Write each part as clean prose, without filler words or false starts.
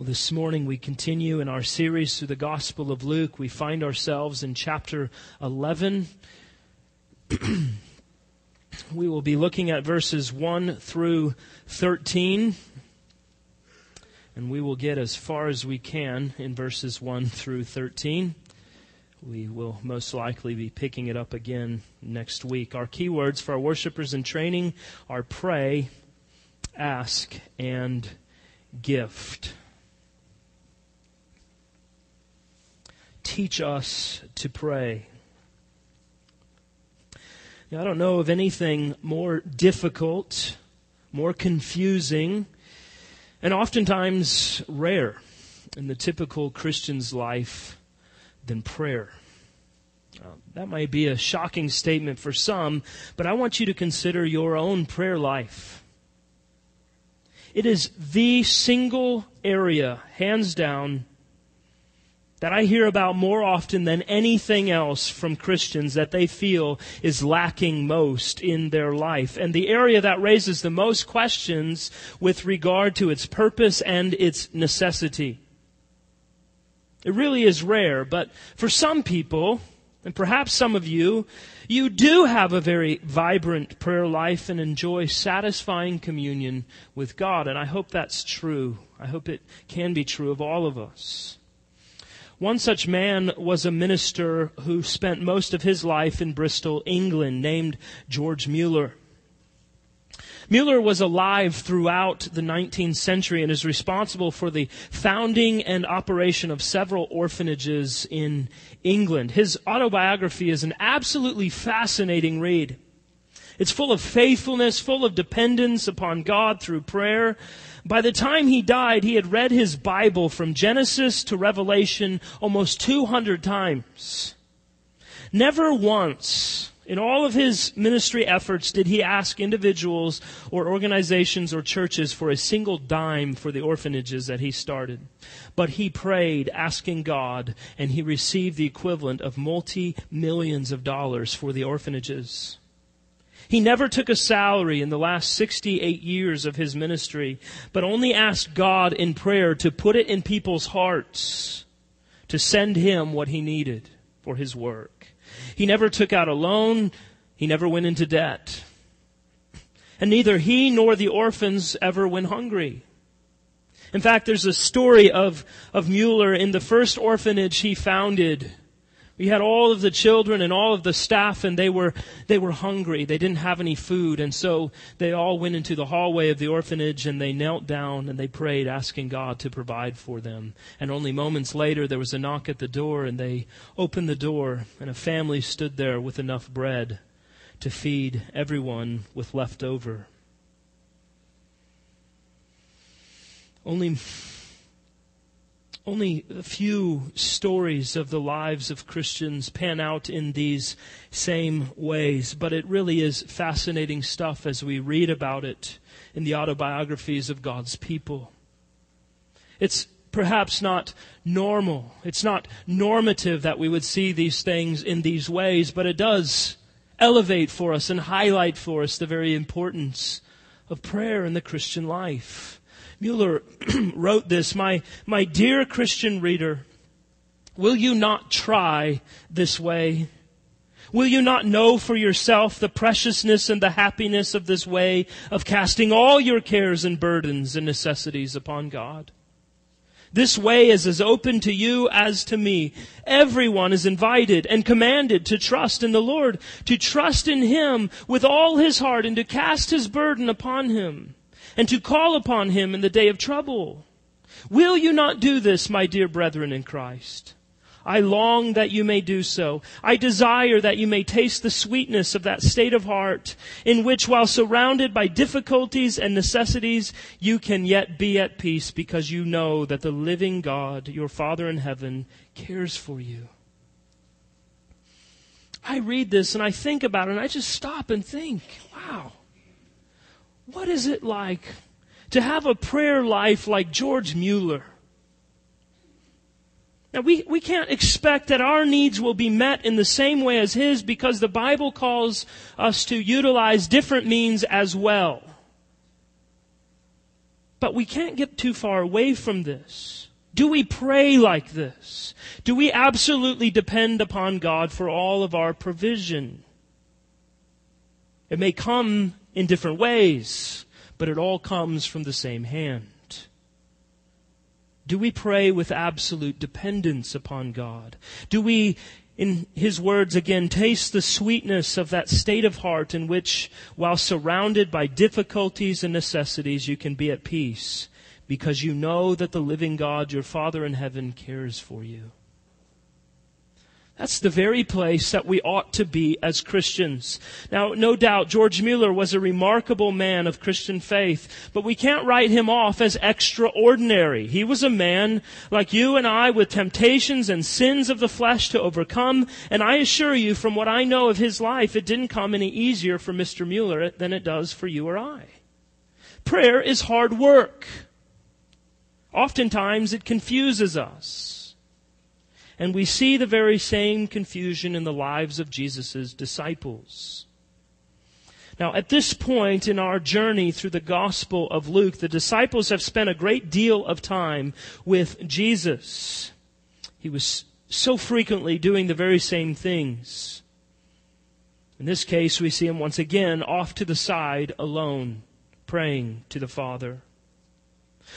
Well, this morning we continue in our series through the Gospel of Luke. We find ourselves in chapter 11. We will be looking at verses 1 through 13. And we will get as far as we can in verses 1 through 13. We will most likely be picking it up again next week. Our key words for our worshipers in training are pray, ask, and gift. Teach us to pray. Now, I don't know of anything more difficult, more confusing, and oftentimes rare in the typical Christian's life than prayer. That might be a shocking statement for some, but I want you to consider your own prayer life. It is the single area, hands down, that I hear about more often than anything else from Christians that they feel is lacking most in their life. And the area that raises the most questions with regard to its purpose and its necessity. It really is rare, but for some people, and perhaps some of you, you do have a very vibrant prayer life and enjoy satisfying communion with God. And I hope that's true. I hope it can be true of all of us. One such man was a minister who spent most of his life in Bristol, England, named George Mueller. Mueller was alive throughout the 19th century and is responsible for the founding and operation of several orphanages in England. His autobiography is an absolutely fascinating read. It's full of faithfulness, full of dependence upon God through prayer. By the time he died, he had read his Bible from Genesis to Revelation almost 200 times. Never once in all of his ministry efforts did he ask individuals or organizations or churches for a single dime for the orphanages that he started. But he prayed, asking God, and he received the equivalent of multi-millions of dollars for the orphanages. He never took a salary in the last 68 years of his ministry, but only asked God in prayer to put it in people's hearts, to send him what he needed for his work. He never took out a loan. He never went into debt. And neither he nor the orphans ever went hungry. In fact, there's a story of Mueller in the first orphanage he founded. We had all of the children and all of the staff, and they were hungry. They didn't have any food, and so they all went into the hallway of the orphanage, and they knelt down and they prayed, asking God to provide for them. And only moments later, there was a knock at the door, and they opened the door, and a family stood there with enough bread to feed everyone with leftover. Only a few stories of the lives of Christians pan out in these same ways, but it really is fascinating stuff as we read about it in the autobiographies of God's people. It's perhaps not normal. It's not normative that we would see these things in these ways, but it does elevate for us and highlight for us the very importance of prayer in the Christian life. Mueller wrote this, my dear Christian reader, will you not try this way? Will you not know for yourself the preciousness and the happiness of this way of casting all your cares and burdens and necessities upon God? This way is as open to you as to me. Everyone is invited and commanded to trust in the Lord, to trust in Him with all his heart and to cast his burden upon Him, and to call upon Him in the day of trouble. Will you not do this, my dear brethren in Christ? I long that you may do so. I desire that you may taste the sweetness of that state of heart in which, while surrounded by difficulties and necessities, you can yet be at peace because you know that the living God, your Father in heaven, cares for you. I read this and I think about it and I just stop and think, wow. What is it like to have a prayer life like George Mueller? Now, we can't expect that our needs will be met in the same way as his because the Bible calls us to utilize different means as well. But we can't get too far away from this. Do we pray like this? Do we absolutely depend upon God for all of our provision? It may come in different ways, but it all comes from the same hand. Do we pray with absolute dependence upon God? Do we, in his words again, taste the sweetness of that state of heart in which, while surrounded by difficulties and necessities, you can be at peace? Because you know that the living God, your Father in heaven, cares for you. That's the very place that we ought to be as Christians. Now, no doubt, George Mueller was a remarkable man of Christian faith, but we can't write him off as extraordinary. He was a man like you and I with temptations and sins of the flesh to overcome, and I assure you, from what I know of his life, it didn't come any easier for Mr. Mueller than it does for you or I. Prayer is hard work. Oftentimes it confuses us. And we see the very same confusion in the lives of Jesus' disciples. Now, at this point in our journey through the Gospel of Luke, the disciples have spent a great deal of time with Jesus. He was so frequently doing the very same things. In this case, we see him once again off to the side alone, praying to the Father.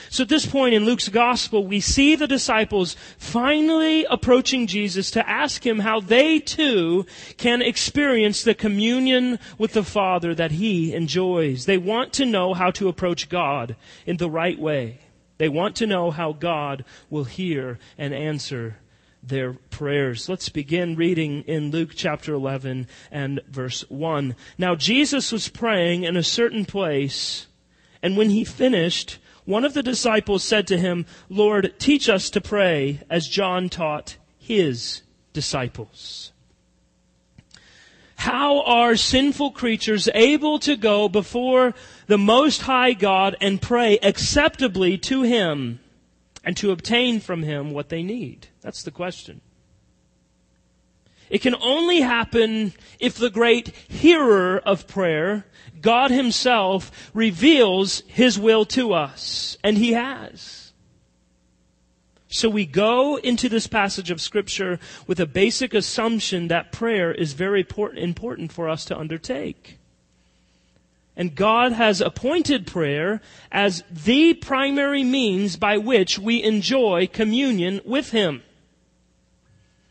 So at this point in Luke's Gospel, we see the disciples finally approaching Jesus to ask him how they too can experience the communion with the Father that he enjoys. They want to know how to approach God in the right way. They want to know how God will hear and answer their prayers. Let's begin reading in Luke chapter 11 and verse 1. Now Jesus was praying in a certain place, and when he finished, one of the disciples said to him, "Lord, teach us to pray as John taught his disciples." How are sinful creatures able to go before the Most High God and pray acceptably to Him and to obtain from Him what they need? That's the question. It can only happen if the great hearer of prayer, God Himself, reveals His will to us, and He has. So we go into this passage of Scripture with a basic assumption that prayer is very important for us to undertake. And God has appointed prayer as the primary means by which we enjoy communion with Him.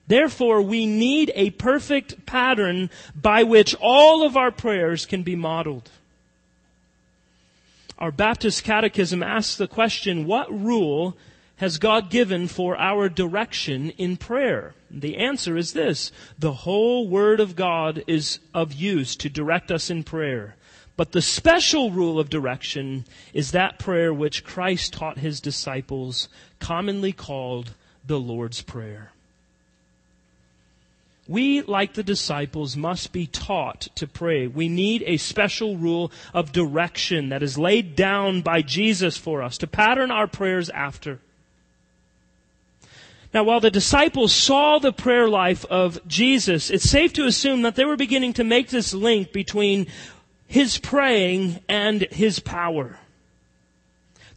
Therefore, we need a perfect pattern by which all of our prayers can be modeled. Our Baptist Catechism asks the question, what rule has God given for our direction in prayer? The answer is this: the whole Word of God is of use to direct us in prayer. But the special rule of direction is that prayer which Christ taught His disciples, commonly called the Lord's Prayer. We, like the disciples, must be taught to pray. We need a special rule of direction that is laid down by Jesus for us to pattern our prayers after. Now, while the disciples saw the prayer life of Jesus, it's safe to assume that they were beginning to make this link between His praying and His power.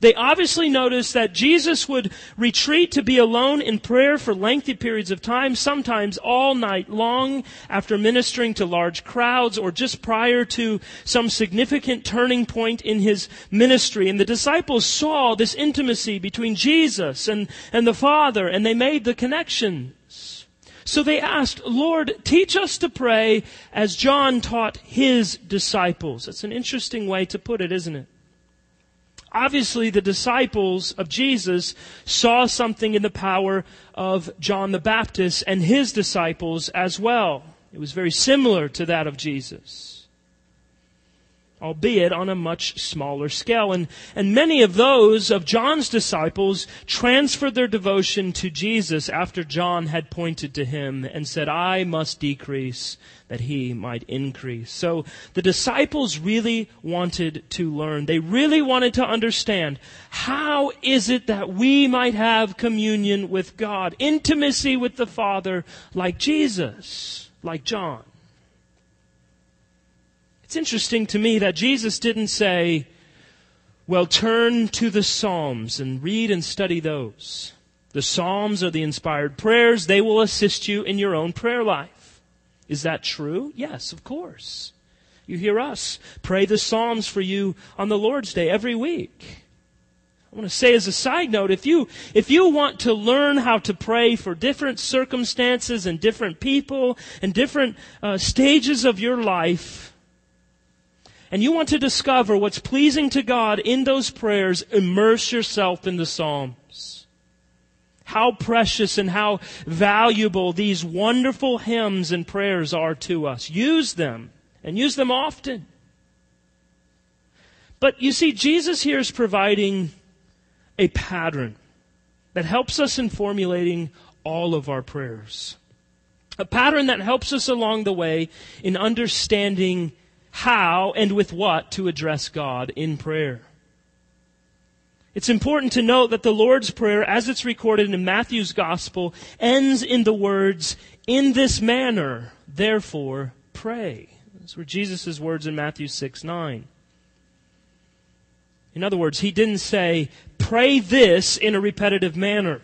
They obviously noticed that Jesus would retreat to be alone in prayer for lengthy periods of time, sometimes all night long, after ministering to large crowds or just prior to some significant turning point in His ministry. And the disciples saw this intimacy between Jesus and the Father, and they made the connections. So they asked, "Lord, teach us to pray as John taught his disciples." That's an interesting way to put it, isn't it? Obviously, the disciples of Jesus saw something in the power of John the Baptist and his disciples as well. It was very similar to that of Jesus, albeit on a much smaller scale. And many of those of John's disciples transferred their devotion to Jesus after John had pointed to him and said, "I must decrease that he might increase." So the disciples really wanted to learn. They really wanted to understand, how is it that we might have communion with God, intimacy with the Father, like Jesus, like John? It's interesting to me that Jesus didn't say, Well, turn to the Psalms and read and study those. The Psalms are the inspired prayers. They will assist you in your own prayer life. Is that true? Yes, of course. You hear us pray the Psalms for you on the Lord's Day every week. I want to say as a side note, if you want to learn how to pray for different circumstances and different people and different stages of your life, and you want to discover what's pleasing to God in those prayers, immerse yourself in the Psalms. How precious and how valuable these wonderful hymns and prayers are to us. Use them, and use them often. But you see, Jesus here is providing a pattern that helps us in formulating all of our prayers. A pattern that helps us along the way in understanding how and with what to address God in prayer. It's important to note that the Lord's Prayer, as it's recorded in Matthew's Gospel, ends in the words, "In this manner, therefore, pray." Those were Jesus' words in Matthew 6:9. In other words, he didn't say, pray this in a repetitive manner,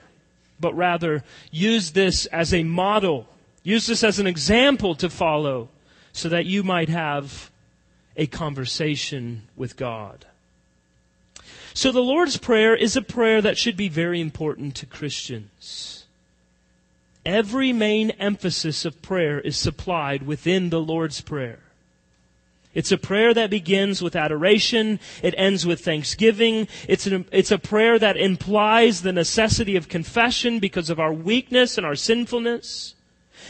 but rather, use this as a model. Use this as an example to follow so that you might have a conversation with God. So the Lord's Prayer is a prayer that should be very important to Christians. Every main emphasis of prayer is supplied within the Lord's Prayer. It's a prayer that begins with adoration. It ends with thanksgiving. It's a prayer that implies the necessity of confession because of our weakness and our sinfulness.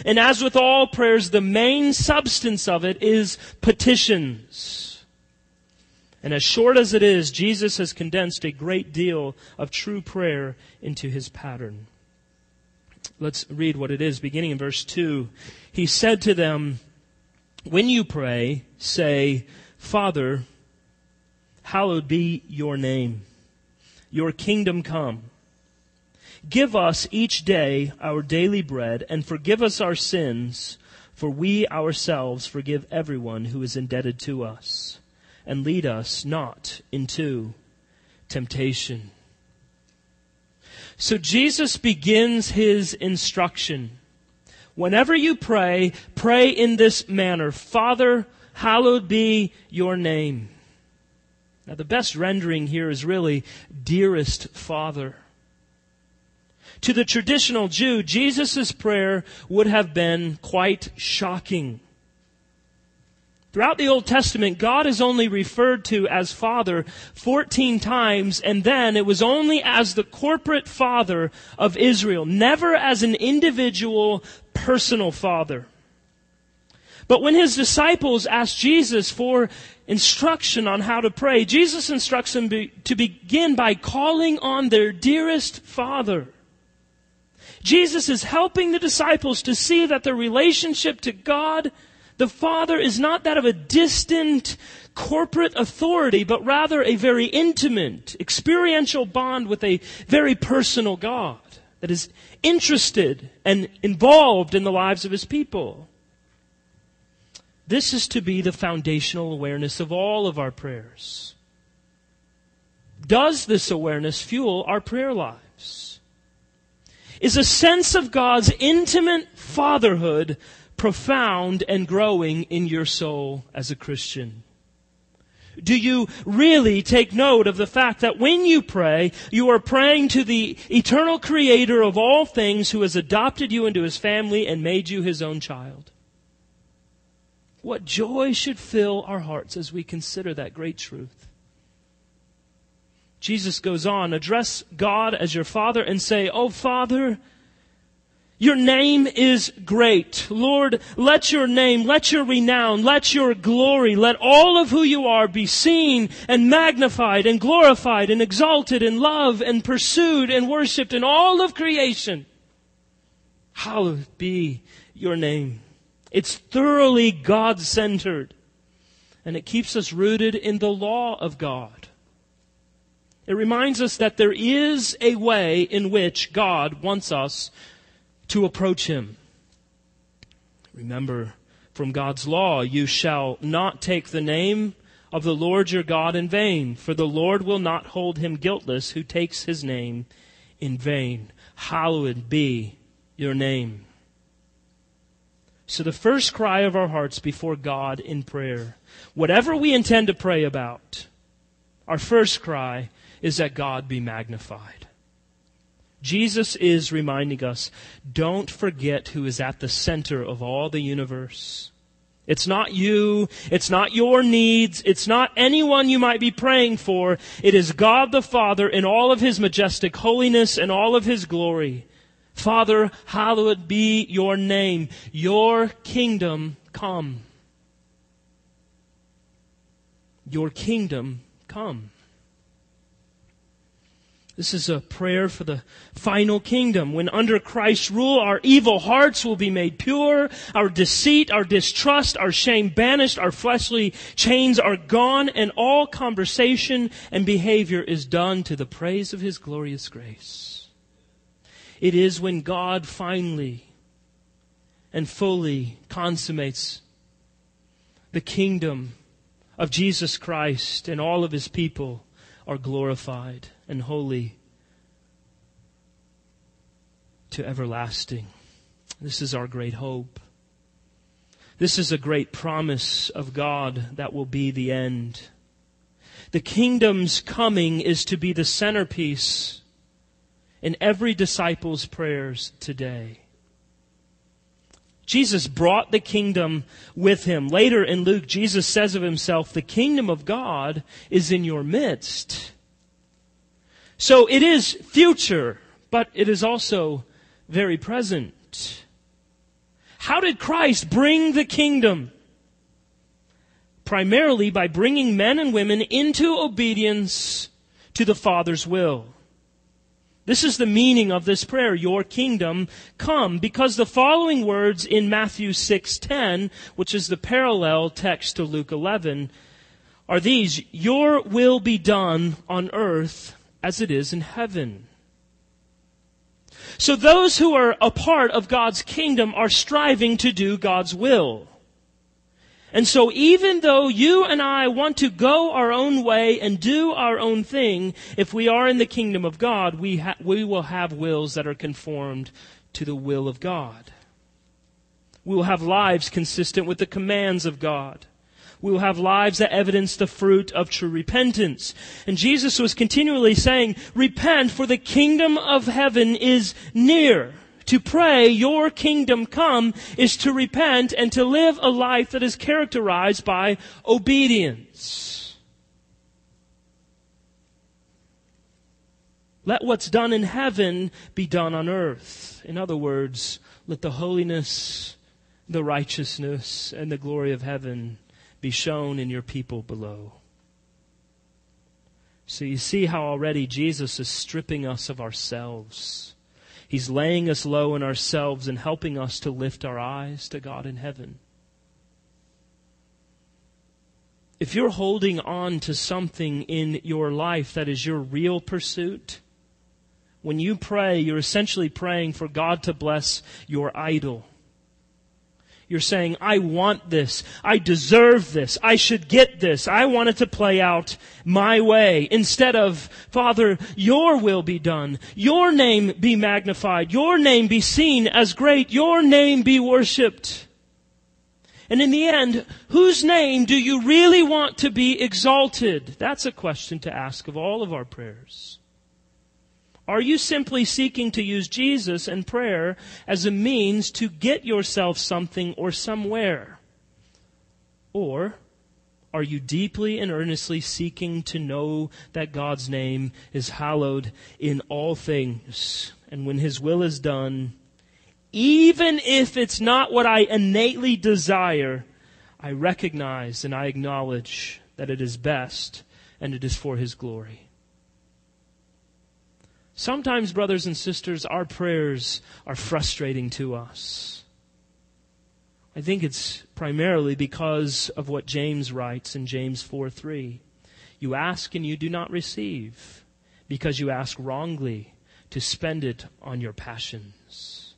And as with all prayers, the main substance of it is petitions. And as short as it is, Jesus has condensed a great deal of true prayer into his pattern. Let's read what it is, beginning in verse 2. He said to them, "When you pray, say, 'Father, hallowed be your name. Your kingdom come. Give us each day our daily bread, and forgive us our sins, for we ourselves forgive everyone who is indebted to us. And lead us not into temptation.'" So Jesus begins his instruction. Whenever you pray, pray in this manner. "Father, hallowed be your name." Now the best rendering here is really, "Dearest Father." To the traditional Jew, Jesus' prayer would have been quite shocking. Throughout the Old Testament, God is only referred to as Father 14 times, and then it was only as the corporate Father of Israel, never as an individual, personal Father. But when his disciples asked Jesus for instruction on how to pray, Jesus instructs them to begin by calling on their dearest Father. Jesus is helping the disciples to see that their relationship to God the Father is not that of a distant corporate authority, but rather a very intimate, experiential bond with a very personal God that is interested and involved in the lives of his people. This is to be the foundational awareness of all of our prayers. Does this awareness fuel our prayer lives? Is a sense of God's intimate fatherhood profound and growing in your soul as a Christian? Do you really take note of the fact that when you pray, you are praying to the eternal creator of all things who has adopted you into his family and made you his own child? What joy should fill our hearts as we consider that great truth. Jesus goes on, address God as your Father and say, "Oh Father, your name is great. Lord, let your name, let your renown, let your glory, let all of who you are be seen and magnified and glorified and exalted and loved and pursued and worshipped in all of creation. Hallowed be your name." It's thoroughly God-centered, and it keeps us rooted in the law of God. It reminds us that there is a way in which God wants us to approach him. Remember from God's law, "You shall not take the name of the Lord your God in vain, for the Lord will not hold him guiltless who takes his name in vain. Hallowed be your name. So the first cry of our hearts before God in prayer, whatever we intend to pray about, our first cry is that God be magnified. Jesus is reminding us, don't forget who is at the center of all the universe. It's not you. It's not your needs. It's not anyone you might be praying for. It is God the Father in all of His majestic holiness and all of His glory. Father, hallowed be your name. Your kingdom come. Your kingdom come. This is a prayer for the final kingdom. When under Christ's rule, our evil hearts will be made pure, our deceit, our distrust, our shame banished, our fleshly chains are gone, and all conversation and behavior is done to the praise of His glorious grace. It is when God finally and fully consummates the kingdom of Jesus Christ, and all of His people are glorified and holy to everlasting. This is our great hope. This is a great promise of God that will be the end. The kingdom's coming is to be the centerpiece in every disciple's prayers today. Jesus brought the kingdom with Him. Later in Luke, Jesus says of Himself, the kingdom of God is in your midst. So it is future, but it is also very present. How did Christ bring the kingdom? Primarily by bringing men and women into obedience to the Father's will. This is the meaning of this prayer, your kingdom come, because the following words in Matthew 6:10, which is the parallel text to Luke 11, are these, your will be done on earth as it is in heaven. So those who are a part of God's kingdom are striving to do God's will. And so even though you and I want to go our own way and do our own thing, if we are in the kingdom of God, we will have wills that are conformed to the will of God. We will have lives consistent with the commands of God. We will have lives that evidence the fruit of true repentance. And Jesus was continually saying, repent, for the kingdom of heaven is near. To pray, your kingdom come, is to repent and to live a life that is characterized by obedience. Let what's done in heaven be done on earth. In other words, let the holiness, the righteousness, and the glory of heaven be shown in your people below. So you see how already Jesus is stripping us of ourselves. He's laying us low in ourselves and helping us to lift our eyes to God in heaven. If you're holding on to something in your life that is your real pursuit, when you pray, you're essentially praying for God to bless your idol. You're saying, I want this. I deserve this. I should get this. I want it to play out my way. Instead of, Father, your will be done. Your name be magnified. Your name be seen as great. Your name be worshipped. And in the end, whose name do you really want to be exalted? That's a question to ask of all of our prayers. Are you simply seeking to use Jesus and prayer as a means to get yourself something or somewhere? Or are you deeply and earnestly seeking to know that God's name is hallowed in all things? And when His will is done, even if it's not what I innately desire, I recognize and I acknowledge that it is best and it is for His glory. Sometimes, brothers and sisters, our prayers are frustrating to us. I think it's primarily because of what James writes in James 4:3. You ask and you do not receive, because you ask wrongly to spend it on your passions.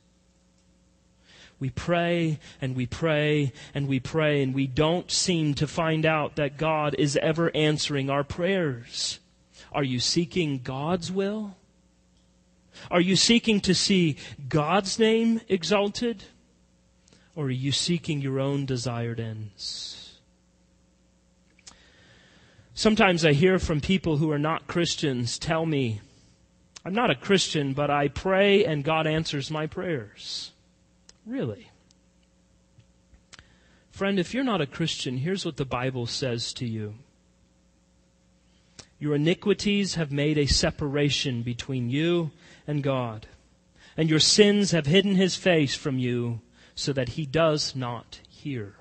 We pray and we pray and we pray, and we don't seem to find out that God is ever answering our prayers. Are you seeking God's will? Are you seeking to see God's name exalted? Or are you seeking your own desired ends? Sometimes I hear from people who are not Christians tell me, I'm not a Christian, but I pray and God answers my prayers. Really? Friend, if you're not a Christian, here's what the Bible says to you. Your iniquities have made a separation between you and God, and your sins have hidden His face from you so that He does not hear.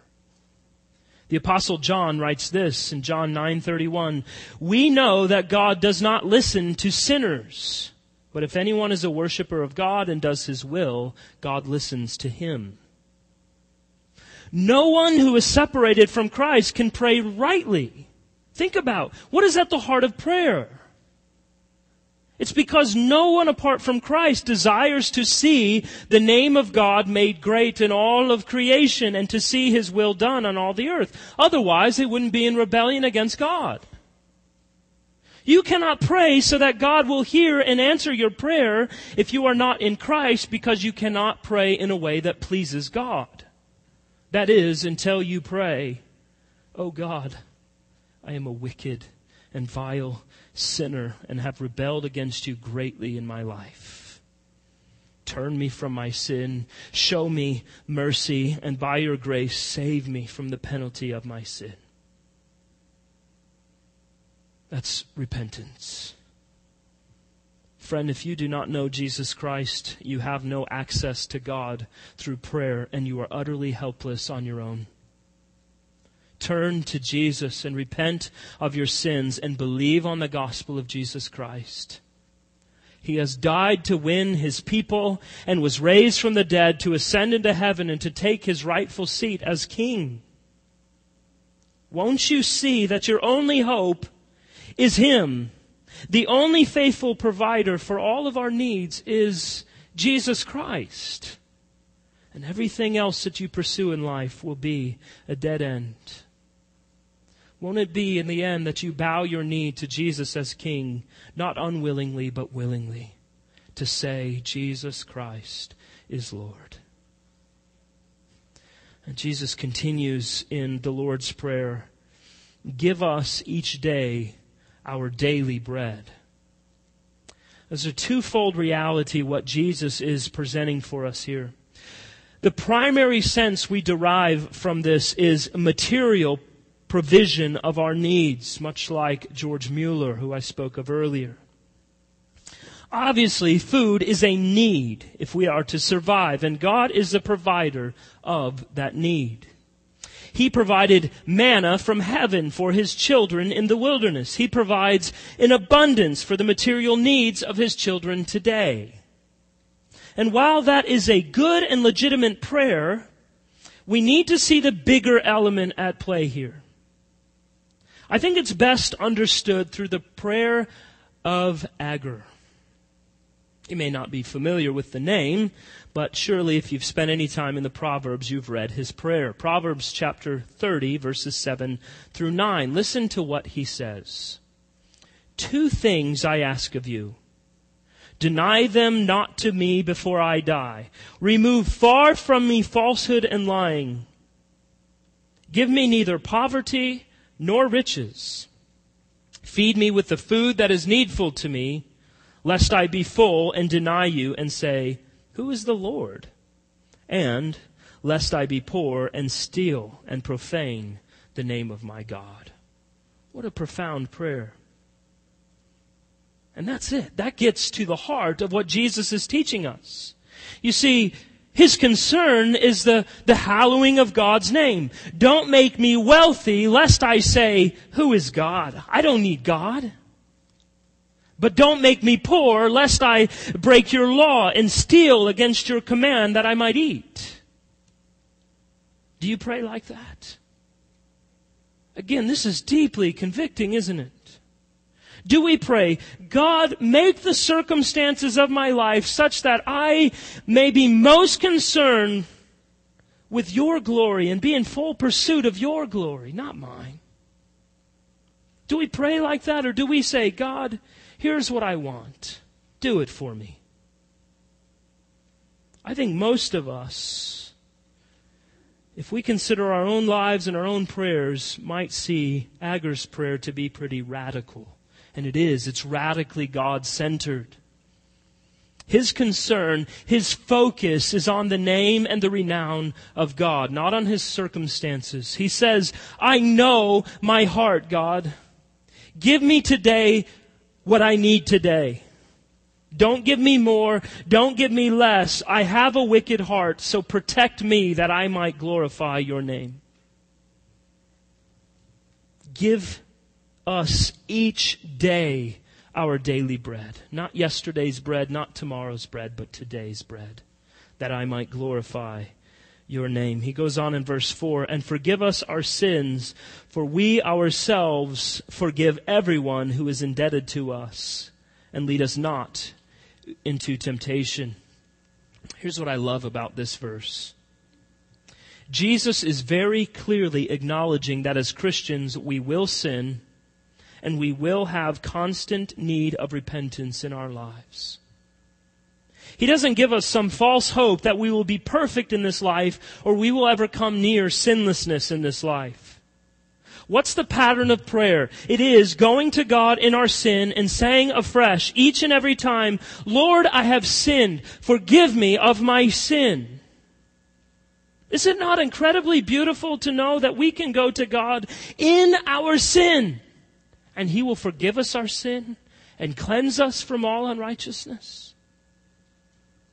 The Apostle John writes this in John 9:31, "We know that God does not listen to sinners, but if anyone is a worshiper of God and does His will, God listens to him." No one who is separated from Christ can pray rightly. Think about, what is at the heart of prayer? It's because no one apart from Christ desires to see the name of God made great in all of creation and to see His will done on all the earth. Otherwise, it wouldn't be in rebellion against God. You cannot pray so that God will hear and answer your prayer if you are not in Christ, because you cannot pray in a way that pleases God. That is, until you pray, "Oh God, I am a wicked and vile sinner and have rebelled against you greatly in my life. Turn me from my sin, show me mercy, and by your grace save me from the penalty of my sin." That's repentance. Friend, if you do not know Jesus Christ, you have no access to God through prayer, and you are utterly helpless on your own. Turn to Jesus and repent of your sins and believe on the gospel of Jesus Christ. He has died to win His people and was raised from the dead to ascend into heaven and to take His rightful seat as King. Won't you see that your only hope is Him? The only faithful provider for all of our needs is Jesus Christ. And everything else that you pursue in life will be a dead end. Won't it be in the end that you bow your knee to Jesus as King, not unwillingly, but willingly, to say, "Jesus Christ is Lord"? And Jesus continues in the Lord's Prayer, "Give us each day our daily bread." There's a twofold reality what Jesus is presenting for us here. The primary sense we derive from this is material provision of our needs, much like George Mueller, who I spoke of earlier. Obviously, food is a need if we are to survive, and God is the provider of that need. He provided manna from heaven for His children in the wilderness. He provides in abundance for the material needs of His children today. And while that is a good and legitimate prayer, we need to see the bigger element at play here. I think it's best understood through the prayer of Agur. You may not be familiar with the name, but surely if you've spent any time in the Proverbs, you've read his prayer. Proverbs chapter 30, verses 7 through 9. Listen to what he says. "Two things I ask of you. Deny them not to me before I die. Remove far from me falsehood and lying. Give me neither poverty nor riches. Feed me with the food that is needful to me, lest I be full and deny you and say, 'Who is the Lord?' And lest I be poor and steal and profane the name of my God." What a profound prayer. And that's it. That gets to the heart of what Jesus is teaching us. You see, his concern is the hallowing of God's name. Don't make me wealthy, lest I say, "Who is God? I don't need God." But don't make me poor, lest I break your law and steal against your command that I might eat. Do you pray like that? Again, this is deeply convicting, isn't it? Do we pray, "God, make the circumstances of my life such that I may be most concerned with your glory and be in full pursuit of your glory, not mine. Do we pray like that, or do we say, God, here's what I want. Do it for me. I think most of us, if we consider our own lives and our own prayers, might see Agur's prayer to be pretty radical. And it is. It's radically God-centered. His concern, his focus is on the name and the renown of God, not on his circumstances. He says, I know my heart, God. Give me today what I need today. Don't give me more. Don't give me less. I have a wicked heart, so protect me that I might glorify your name. Give us each day our daily bread. Not yesterday's bread, not tomorrow's bread, but today's bread, that I might glorify your name. He goes on in verse 4, and forgive us our sins, for we ourselves forgive everyone who is indebted to us, and lead us not into temptation. Here's what I love about this verse. Jesus is very clearly acknowledging that as Christians we will sin, and we will have constant need of repentance in our lives. He doesn't give us some false hope that we will be perfect in this life or we will ever come near sinlessness in this life. What's the pattern of prayer? It is going to God in our sin and saying afresh each and every time, Lord, I have sinned. Forgive me of my sin. Is it not incredibly beautiful to know that we can go to God in our sin? And He will forgive us our sin and cleanse us from all unrighteousness.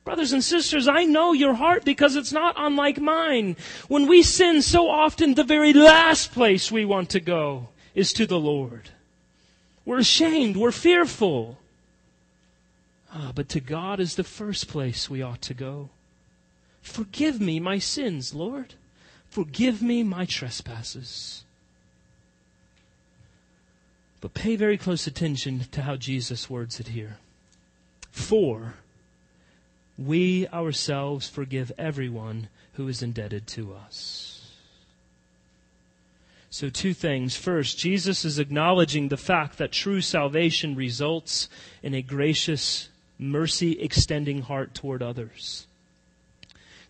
Brothers and sisters, I know your heart because it's not unlike mine. When we sin so often, the very last place we want to go is to the Lord. We're ashamed. We're fearful. But to God is the first place we ought to go. Forgive me my sins, Lord. Forgive me my trespasses. But pay very close attention to how Jesus words it here. For we ourselves forgive everyone who is indebted to us. So two things. First, Jesus is acknowledging the fact that true salvation results in a gracious, mercy-extending heart toward others.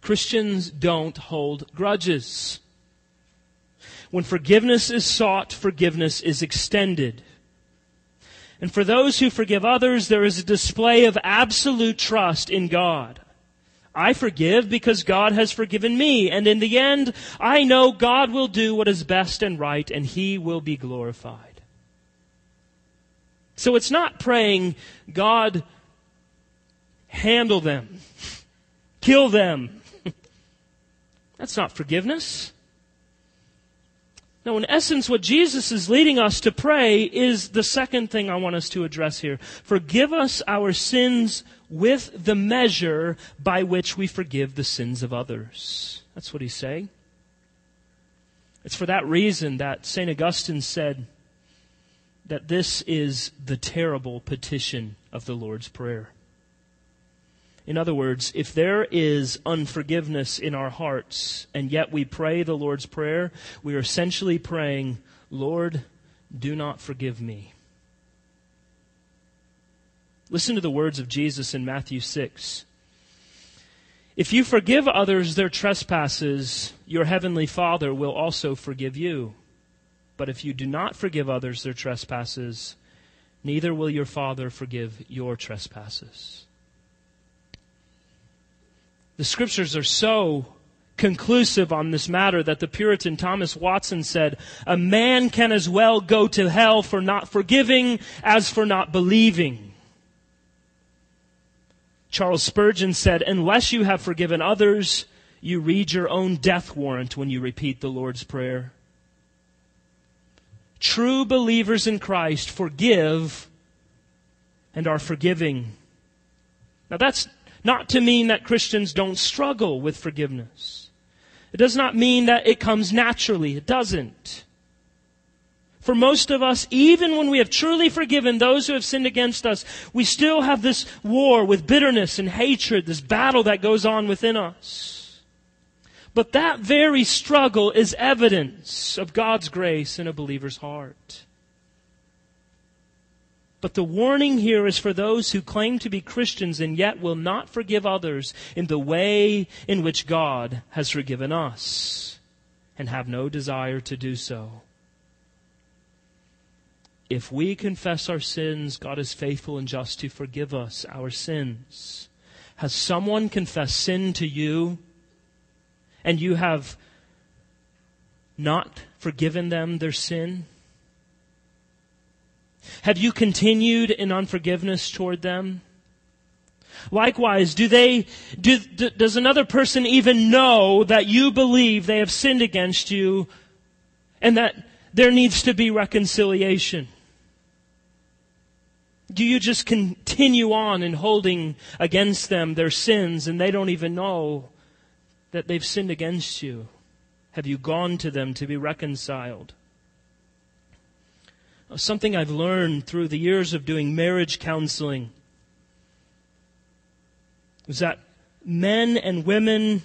Christians don't hold grudges. When forgiveness is sought, forgiveness is extended. And for those who forgive others, there is a display of absolute trust in God. I forgive because God has forgiven me, and in the end, I know God will do what is best and right, and He will be glorified. So it's not praying, God, handle them, kill them. That's not forgiveness. Now, in essence, what Jesus is leading us to pray is the second thing I want us to address here. Forgive us our sins with the measure by which we forgive the sins of others. That's what He's saying. It's for that reason that Saint Augustine said that this is the terrible petition of the Lord's Prayer. In other words, if there is unforgiveness in our hearts and yet we pray the Lord's Prayer, we are essentially praying, Lord, do not forgive me. Listen to the words of Jesus in Matthew 6. If you forgive others their trespasses, your heavenly Father will also forgive you. But if you do not forgive others their trespasses, neither will your Father forgive your trespasses. The Scriptures are so conclusive on this matter that the Puritan Thomas Watson said, a man can as well go to hell for not forgiving as for not believing. Charles Spurgeon said, unless you have forgiven others, you read your own death warrant when you repeat the Lord's Prayer. True believers in Christ forgive and are forgiving. Now that's not to mean that Christians don't struggle with forgiveness. It does not mean that it comes naturally. It doesn't. For most of us, even when we have truly forgiven those who have sinned against us, we still have this war with bitterness and hatred, this battle that goes on within us. But that very struggle is evidence of God's grace in a believer's heart. But the warning here is for those who claim to be Christians and yet will not forgive others in the way in which God has forgiven us and have no desire to do so. If we confess our sins, God is faithful and just to forgive us our sins. Has someone confessed sin to you and you have not forgiven them their sin? Have you continued in unforgiveness toward them? Likewise, does another person even know that you believe they have sinned against you and that there needs to be reconciliation? Do you just continue on in holding against them their sins and they don't even know that they've sinned against you? Have you gone to them to be reconciled? Something I've learned through the years of doing marriage counseling is that men and women,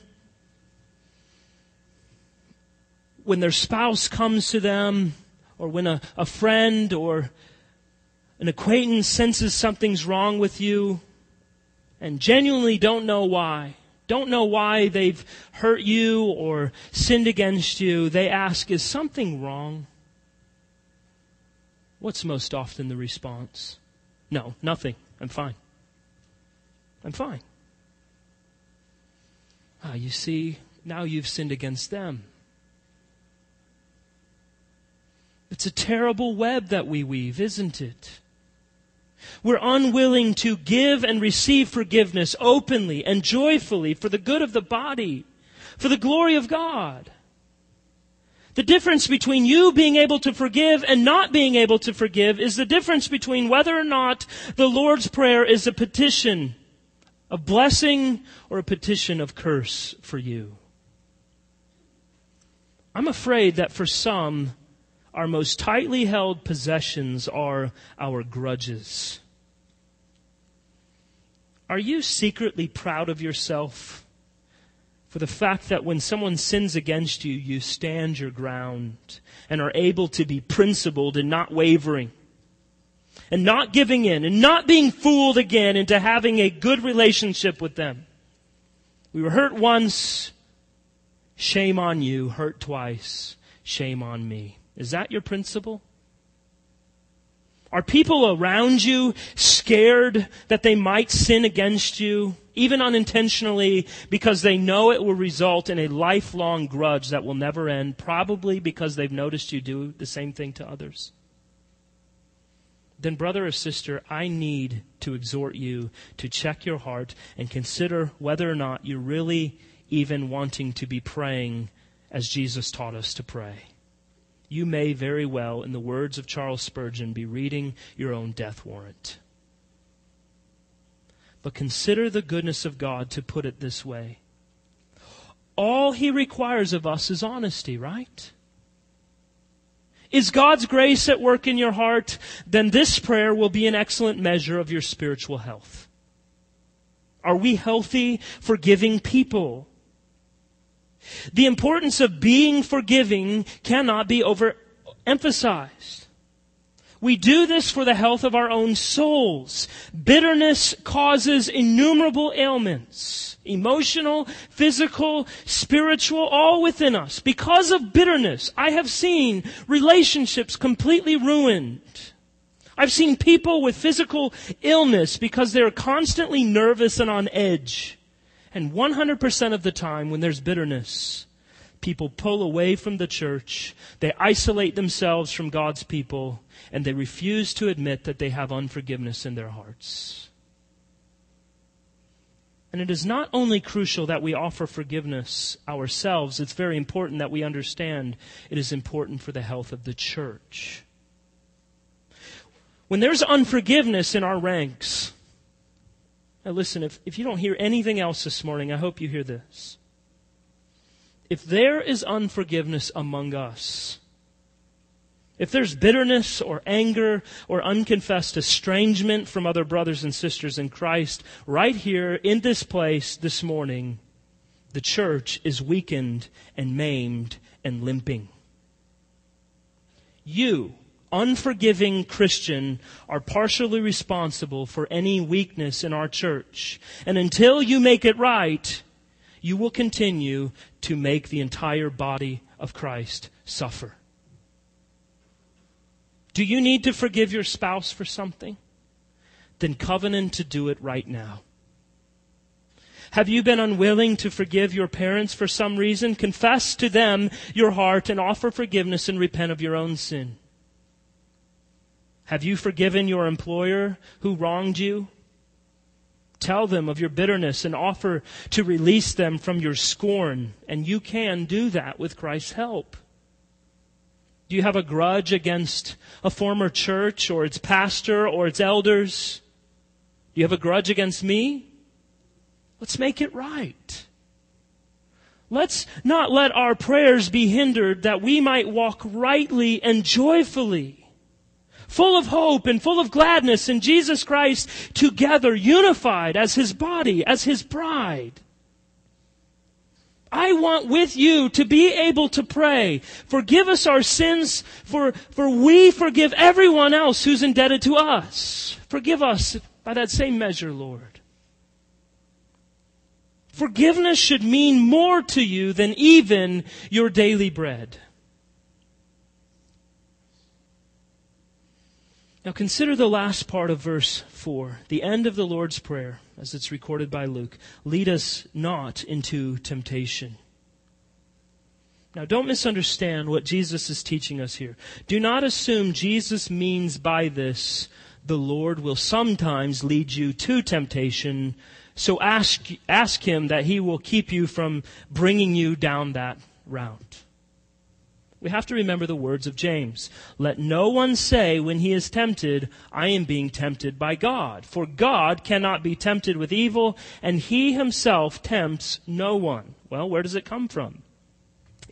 when their spouse comes to them, or when a friend or an acquaintance senses something's wrong with you and genuinely don't know why they've hurt you or sinned against you, they ask, is something wrong? What's most often the response? No, nothing. I'm fine. Ah, you see, now you've sinned against them. It's a terrible web that we weave, isn't it? We're unwilling to give and receive forgiveness openly and joyfully for the good of the body, for the glory of God. The difference between you being able to forgive and not being able to forgive is the difference between whether or not the Lord's Prayer is a petition of blessing or a petition of curse for you. I'm afraid that for some, our most tightly held possessions are our grudges. Are you secretly proud of yourself for the fact that when someone sins against you, you stand your ground and are able to be principled and not wavering and not giving in and not being fooled again into having a good relationship with them? We were hurt once, shame on you. Hurt twice, shame on me. Is that your principle? Are people around you scared that they might sin against you, even unintentionally, because they know it will result in a lifelong grudge that will never end, probably because they've noticed you do the same thing to others? Then, brother or sister, I need to exhort you to check your heart and consider whether or not you're really even wanting to be praying as Jesus taught us to pray. You may very well, in the words of Charles Spurgeon, be reading your own death warrant. But consider the goodness of God, to put it this way. All He requires of us is honesty, right? Is God's grace at work in your heart? Then this prayer will be an excellent measure of your spiritual health. Are we healthy, forgiving people? The importance of being forgiving cannot be overemphasized. We do this for the health of our own souls. Bitterness causes innumerable ailments, emotional, physical, spiritual, all within us. Because of bitterness, I have seen relationships completely ruined. I've seen people with physical illness because they're constantly nervous and on edge. And 100% of the time when there's bitterness, people pull away from the church, they isolate themselves from God's people, and they refuse to admit that they have unforgiveness in their hearts. And it is not only crucial that we offer forgiveness ourselves, it's very important that we understand it is important for the health of the church. When there's unforgiveness in our ranks, now listen, if you don't hear anything else this morning, I hope you hear this. If there is unforgiveness among us, if there's bitterness or anger or unconfessed estrangement from other brothers and sisters in Christ, right here in this place this morning, the church is weakened and maimed and limping. You, unforgiving Christian, are partially responsible for any weakness in our church. And until you make it right, you will continue to make the entire body of Christ suffer. Do you need to forgive your spouse for something? Then covenant to do it right now. Have you been unwilling to forgive your parents for some reason? Confess to them your heart and offer forgiveness and repent of your own sin. Have you forgiven your employer who wronged you? Tell them of your bitterness and offer to release them from your scorn. And you can do that with Christ's help. Do you have a grudge against a former church or its pastor or its elders? Do you have a grudge against me? Let's make it right. Let's not let our prayers be hindered that we might walk rightly and joyfully, full of hope and full of gladness in Jesus Christ, together, unified as His body, as His bride. I want with you to be able to pray, forgive us our sins, for we forgive everyone else who's indebted to us. Forgive us by that same measure, Lord. Forgiveness should mean more to you than even your daily bread. Now consider the last part of verse 4, the end of the Lord's Prayer, as it's recorded by Luke. Lead us not into temptation. Now don't misunderstand what Jesus is teaching us here. Do not assume Jesus means by this, the Lord will sometimes lead you to temptation. So ask Him that He will keep you from bringing you down that route. We have to remember the words of James. Let no one say when he is tempted, I am being tempted by God. For God cannot be tempted with evil, and He Himself tempts no one. Well, where does it come from?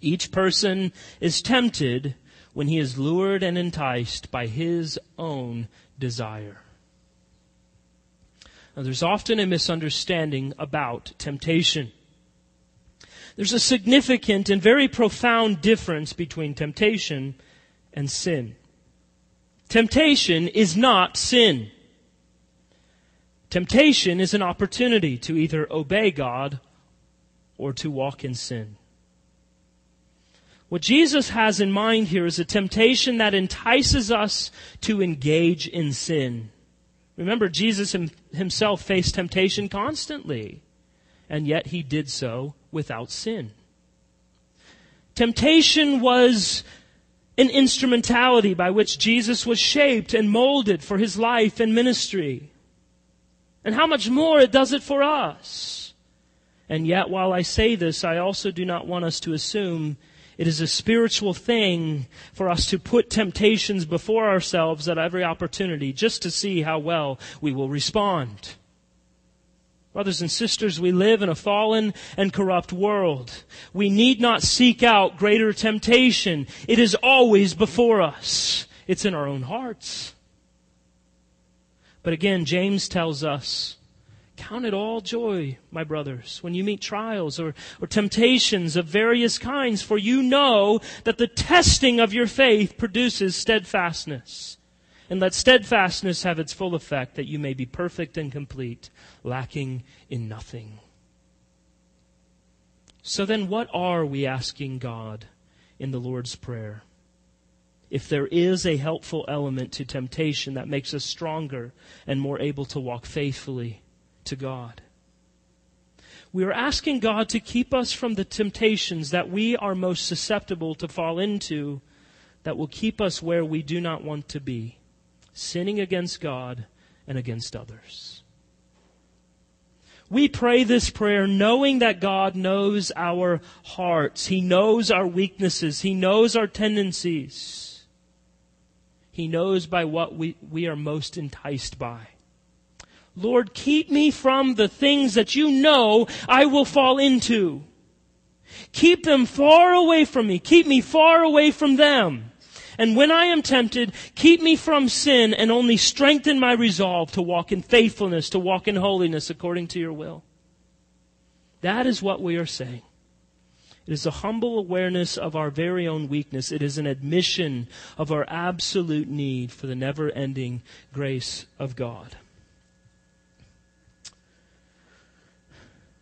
Each person is tempted when he is lured and enticed by his own desire. Now, there's often a misunderstanding about temptation. There's a significant and very profound difference between temptation and sin. Temptation is not sin. Temptation is an opportunity to either obey God or to walk in sin. What Jesus has in mind here is a temptation that entices us to engage in sin. Remember, Jesus Himself faced temptation constantly, and yet He did so without sin. Temptation was an instrumentality by which Jesus was shaped and molded for His life and ministry. And how much more it does it for us. And yet, while I say this, I also do not want us to assume it is a spiritual thing for us to put temptations before ourselves at every opportunity just to see how well we will respond. Brothers and sisters, we live in a fallen and corrupt world. We need not seek out greater temptation. It is always before us. It's in our own hearts. But again, James tells us, count it all joy, my brothers, when you meet trials or temptations of various kinds, for you know that the testing of your faith produces steadfastness. And let steadfastness have its full effect, that you may be perfect and complete, lacking in nothing. So then what are we asking God in the Lord's Prayer? If there is a helpful element to temptation that makes us stronger and more able to walk faithfully to God. We are asking God to keep us from the temptations that we are most susceptible to fall into, that will keep us where we do not want to be, sinning against God and against others. We pray this prayer knowing that God knows our hearts. He knows our weaknesses. He knows our tendencies. He knows by what we are most enticed by. Lord, keep me from the things that you know I will fall into. Keep them far away from me. Keep me far away from them. And when I am tempted, keep me from sin and only strengthen my resolve to walk in faithfulness, to walk in holiness according to your will. That is what we are saying. It is a humble awareness of our very own weakness. It is an admission of our absolute need for the never-ending grace of God.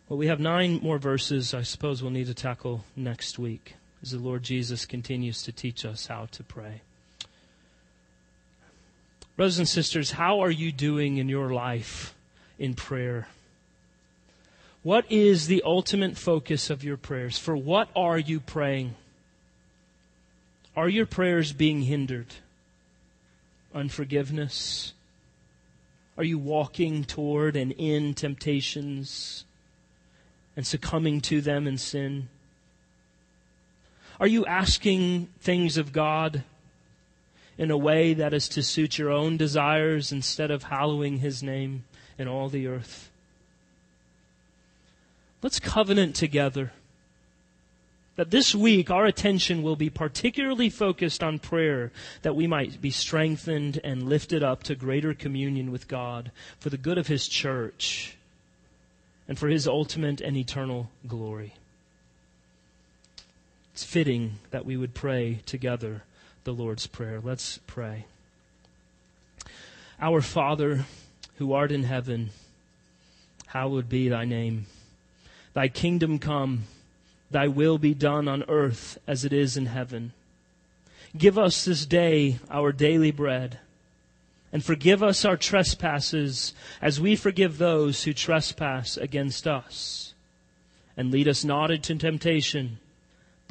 Well, we have 9 more verses I suppose we'll need to tackle next week as the Lord Jesus continues to teach us how to pray. Brothers and sisters, how are you doing in your life in prayer? What is the ultimate focus of your prayers? For what are you praying? Are your prayers being hindered? Unforgiveness? Are you walking toward and in temptations and succumbing to them in sin? Are you asking things of God in a way that is to suit your own desires instead of hallowing His name in all the earth? Let's covenant together that this week our attention will be particularly focused on prayer, that we might be strengthened and lifted up to greater communion with God for the good of His church and for His ultimate and eternal glory. It's fitting that we would pray together the Lord's Prayer. Let's pray. Our Father, who art in heaven, hallowed be thy name. Thy kingdom come, thy will be done on earth as it is in heaven. Give us this day our daily bread, and forgive us our trespasses as we forgive those who trespass against us. And lead us not into temptation,